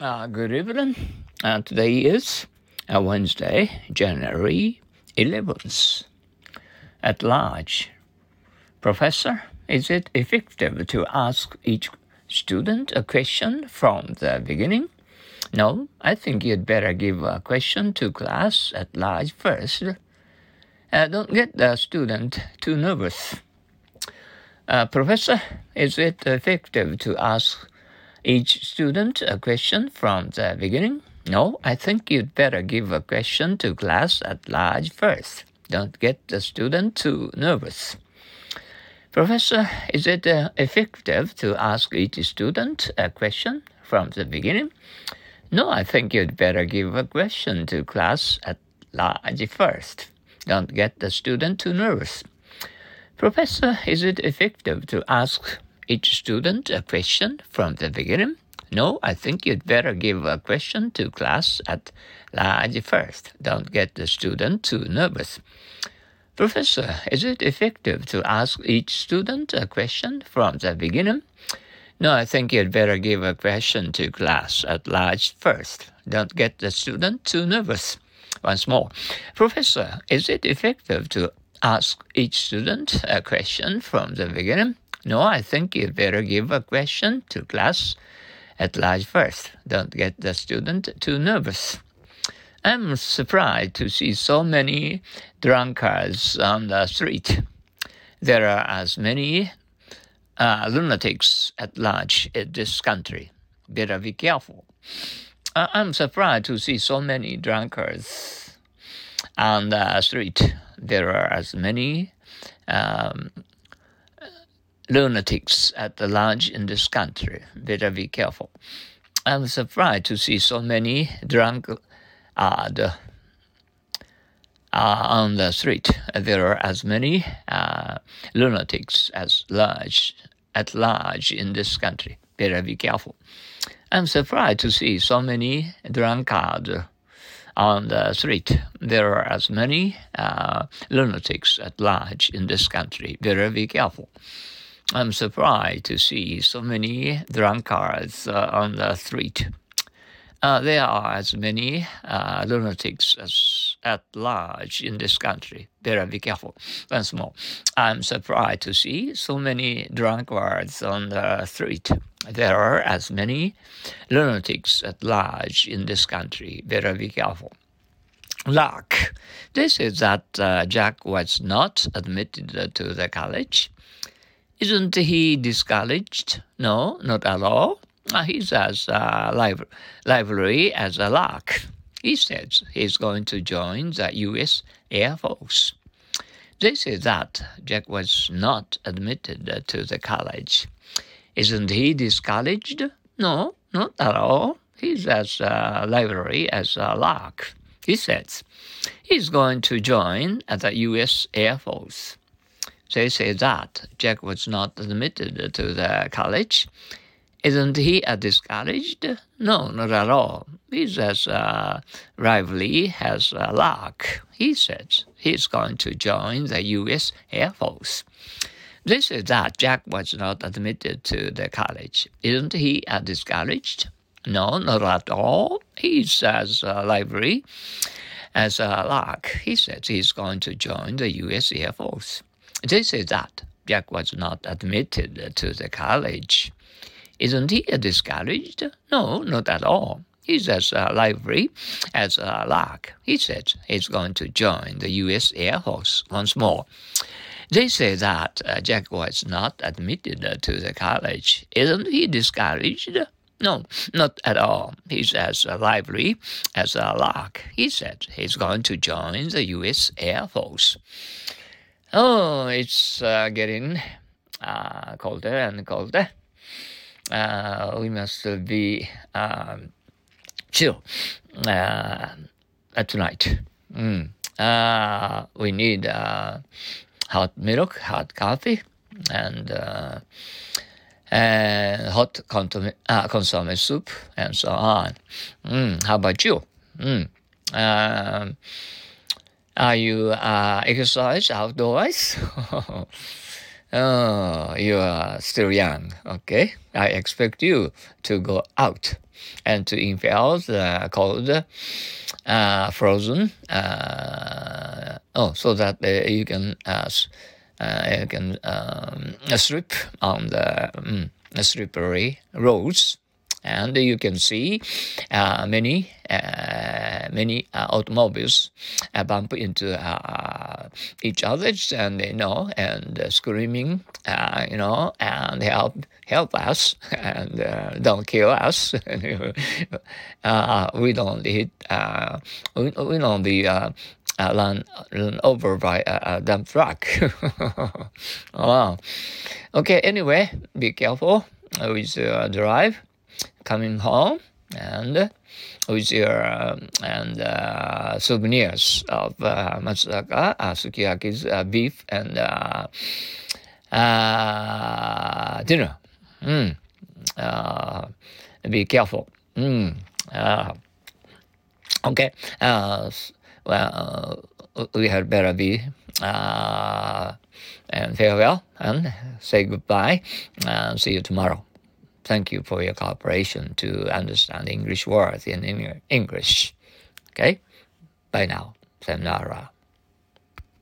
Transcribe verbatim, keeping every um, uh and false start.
Uh, good evening. Uh, today is uh, Wednesday, January eleventh. At large, Professor, is it effective to ask each student a question from the beginning? No, I think you'd better give a question to class at large first. Uh, don't get the student too nervous. Uh, Professor, is it effective to ask each student a question from the beginning? No, I think you'd better give a question to class at large first. Don't get the student too nervous. Professor, is it uh, effective to ask each student a question from the beginning? No, I think you'd better give a question to class at large first. Don't get the student too nervous. Professor, is it effective to ask each student a question from the beginning? No, I think you'd better give a question to class at large first. Don't get the student too nervous. Professor, is it effective to ask each student a question from the beginning? No, I think you'd better give a question to class at large first. Don't get the student too nervous. Once more. Professor, is it effective to ask each student a question from the beginning? No, I think you'd better give a question to class at large first. Don't get the student too nervous. I'm surprised to see so many drunkards on the street. There are as many uh, lunatics at large in this country. Better be careful. Uh, I'm surprised to see so many drunkards on the street. There are as many um, lunatics at the large in this country. Better be careful. I'm surprised to see so many drunk uh, the, uh, on the street. There are as many uh, lunatics as large at large in this country. Better be careful. I'm surprised to see so many drunkards on the street. There are as many uh, lunatics at large in this country. Better be careful. I'm surprised to see so many drunkards uh, on the street. Uh, there are as many uh, lunatics as at large in this country. Better be careful. Once more, I'm surprised to see so many drunkards on the street. There are as many lunatics at large in this country. Better be careful. Lark. This is that uh, Jack was not admitted to the college. Isn't he discouraged? No, not at all. He's as uh, liv- lively as a lark. He says he's going to join the U S Air Force. They say that Jack was not admitted to the college. Isn't he discouraged? No, not at all. He's as uh, lively as a lark. He says he's going to join the U S Air Force. They say that Jack was not admitted to the college. Isn't he discouraged? No, not at all. He's as uh, lively as a lark. He says he's going to join the U S Air Force. They say that Jack was not admitted to the college. Isn't he discouraged? No, not at all. He's as uh, lively as a lark. He says he's going to join the U S Air Force. They say that Jack was not admitted to the college. Isn't he discouraged? No, not at all. He's as uh, lively as a lark. He says he's going to join the U S Air Force. Once more. They say that uh, Jack was not admitted to the college. Isn't he discouraged? No, not at all. He's as uh, lively as a lark. He said he's going to join the U S Air Force. Oh, it's uh, getting uh, colder and colder. Uh, we must be um, chill uh, at night. Mm. Uh, we need uh, hot milk, hot coffee, and uh, uh, hot consomme uh, consomme soup, and so on. Mm. How about you? Mm. Uh, Are you uh, exercise outdoors? Oh, you are still young, okay? I expect you to go out. and to infidels uh, called uh, frozen uh, oh, so that uh, you can uh, uh, you can um, slip on the um, slippery roads, and you can see uh, many uh, many uh, automobiles uh, bump into uh, each other, and you know, and uh, screaming, uh, you know, and help help us, and uh, don't kill us. uh, we don't hit. Uh, we, we don't be uh, uh, run run over by a, a dump truck. Wow. Okay. Anyway, be careful with your drive.Coming home and with your um, and uh, souvenirs of uh, Matsuzaka uh, Sukiyaki's uh, beef and uh, uh, dinner. Mm. Uh, be careful. Mm. Uh, okay. Uh, well, uh, we had better be uh, and farewell and say goodbye and see you tomorrow.Thank you for your cooperation to understand English words in English. Okay? Bye now. Sayonara.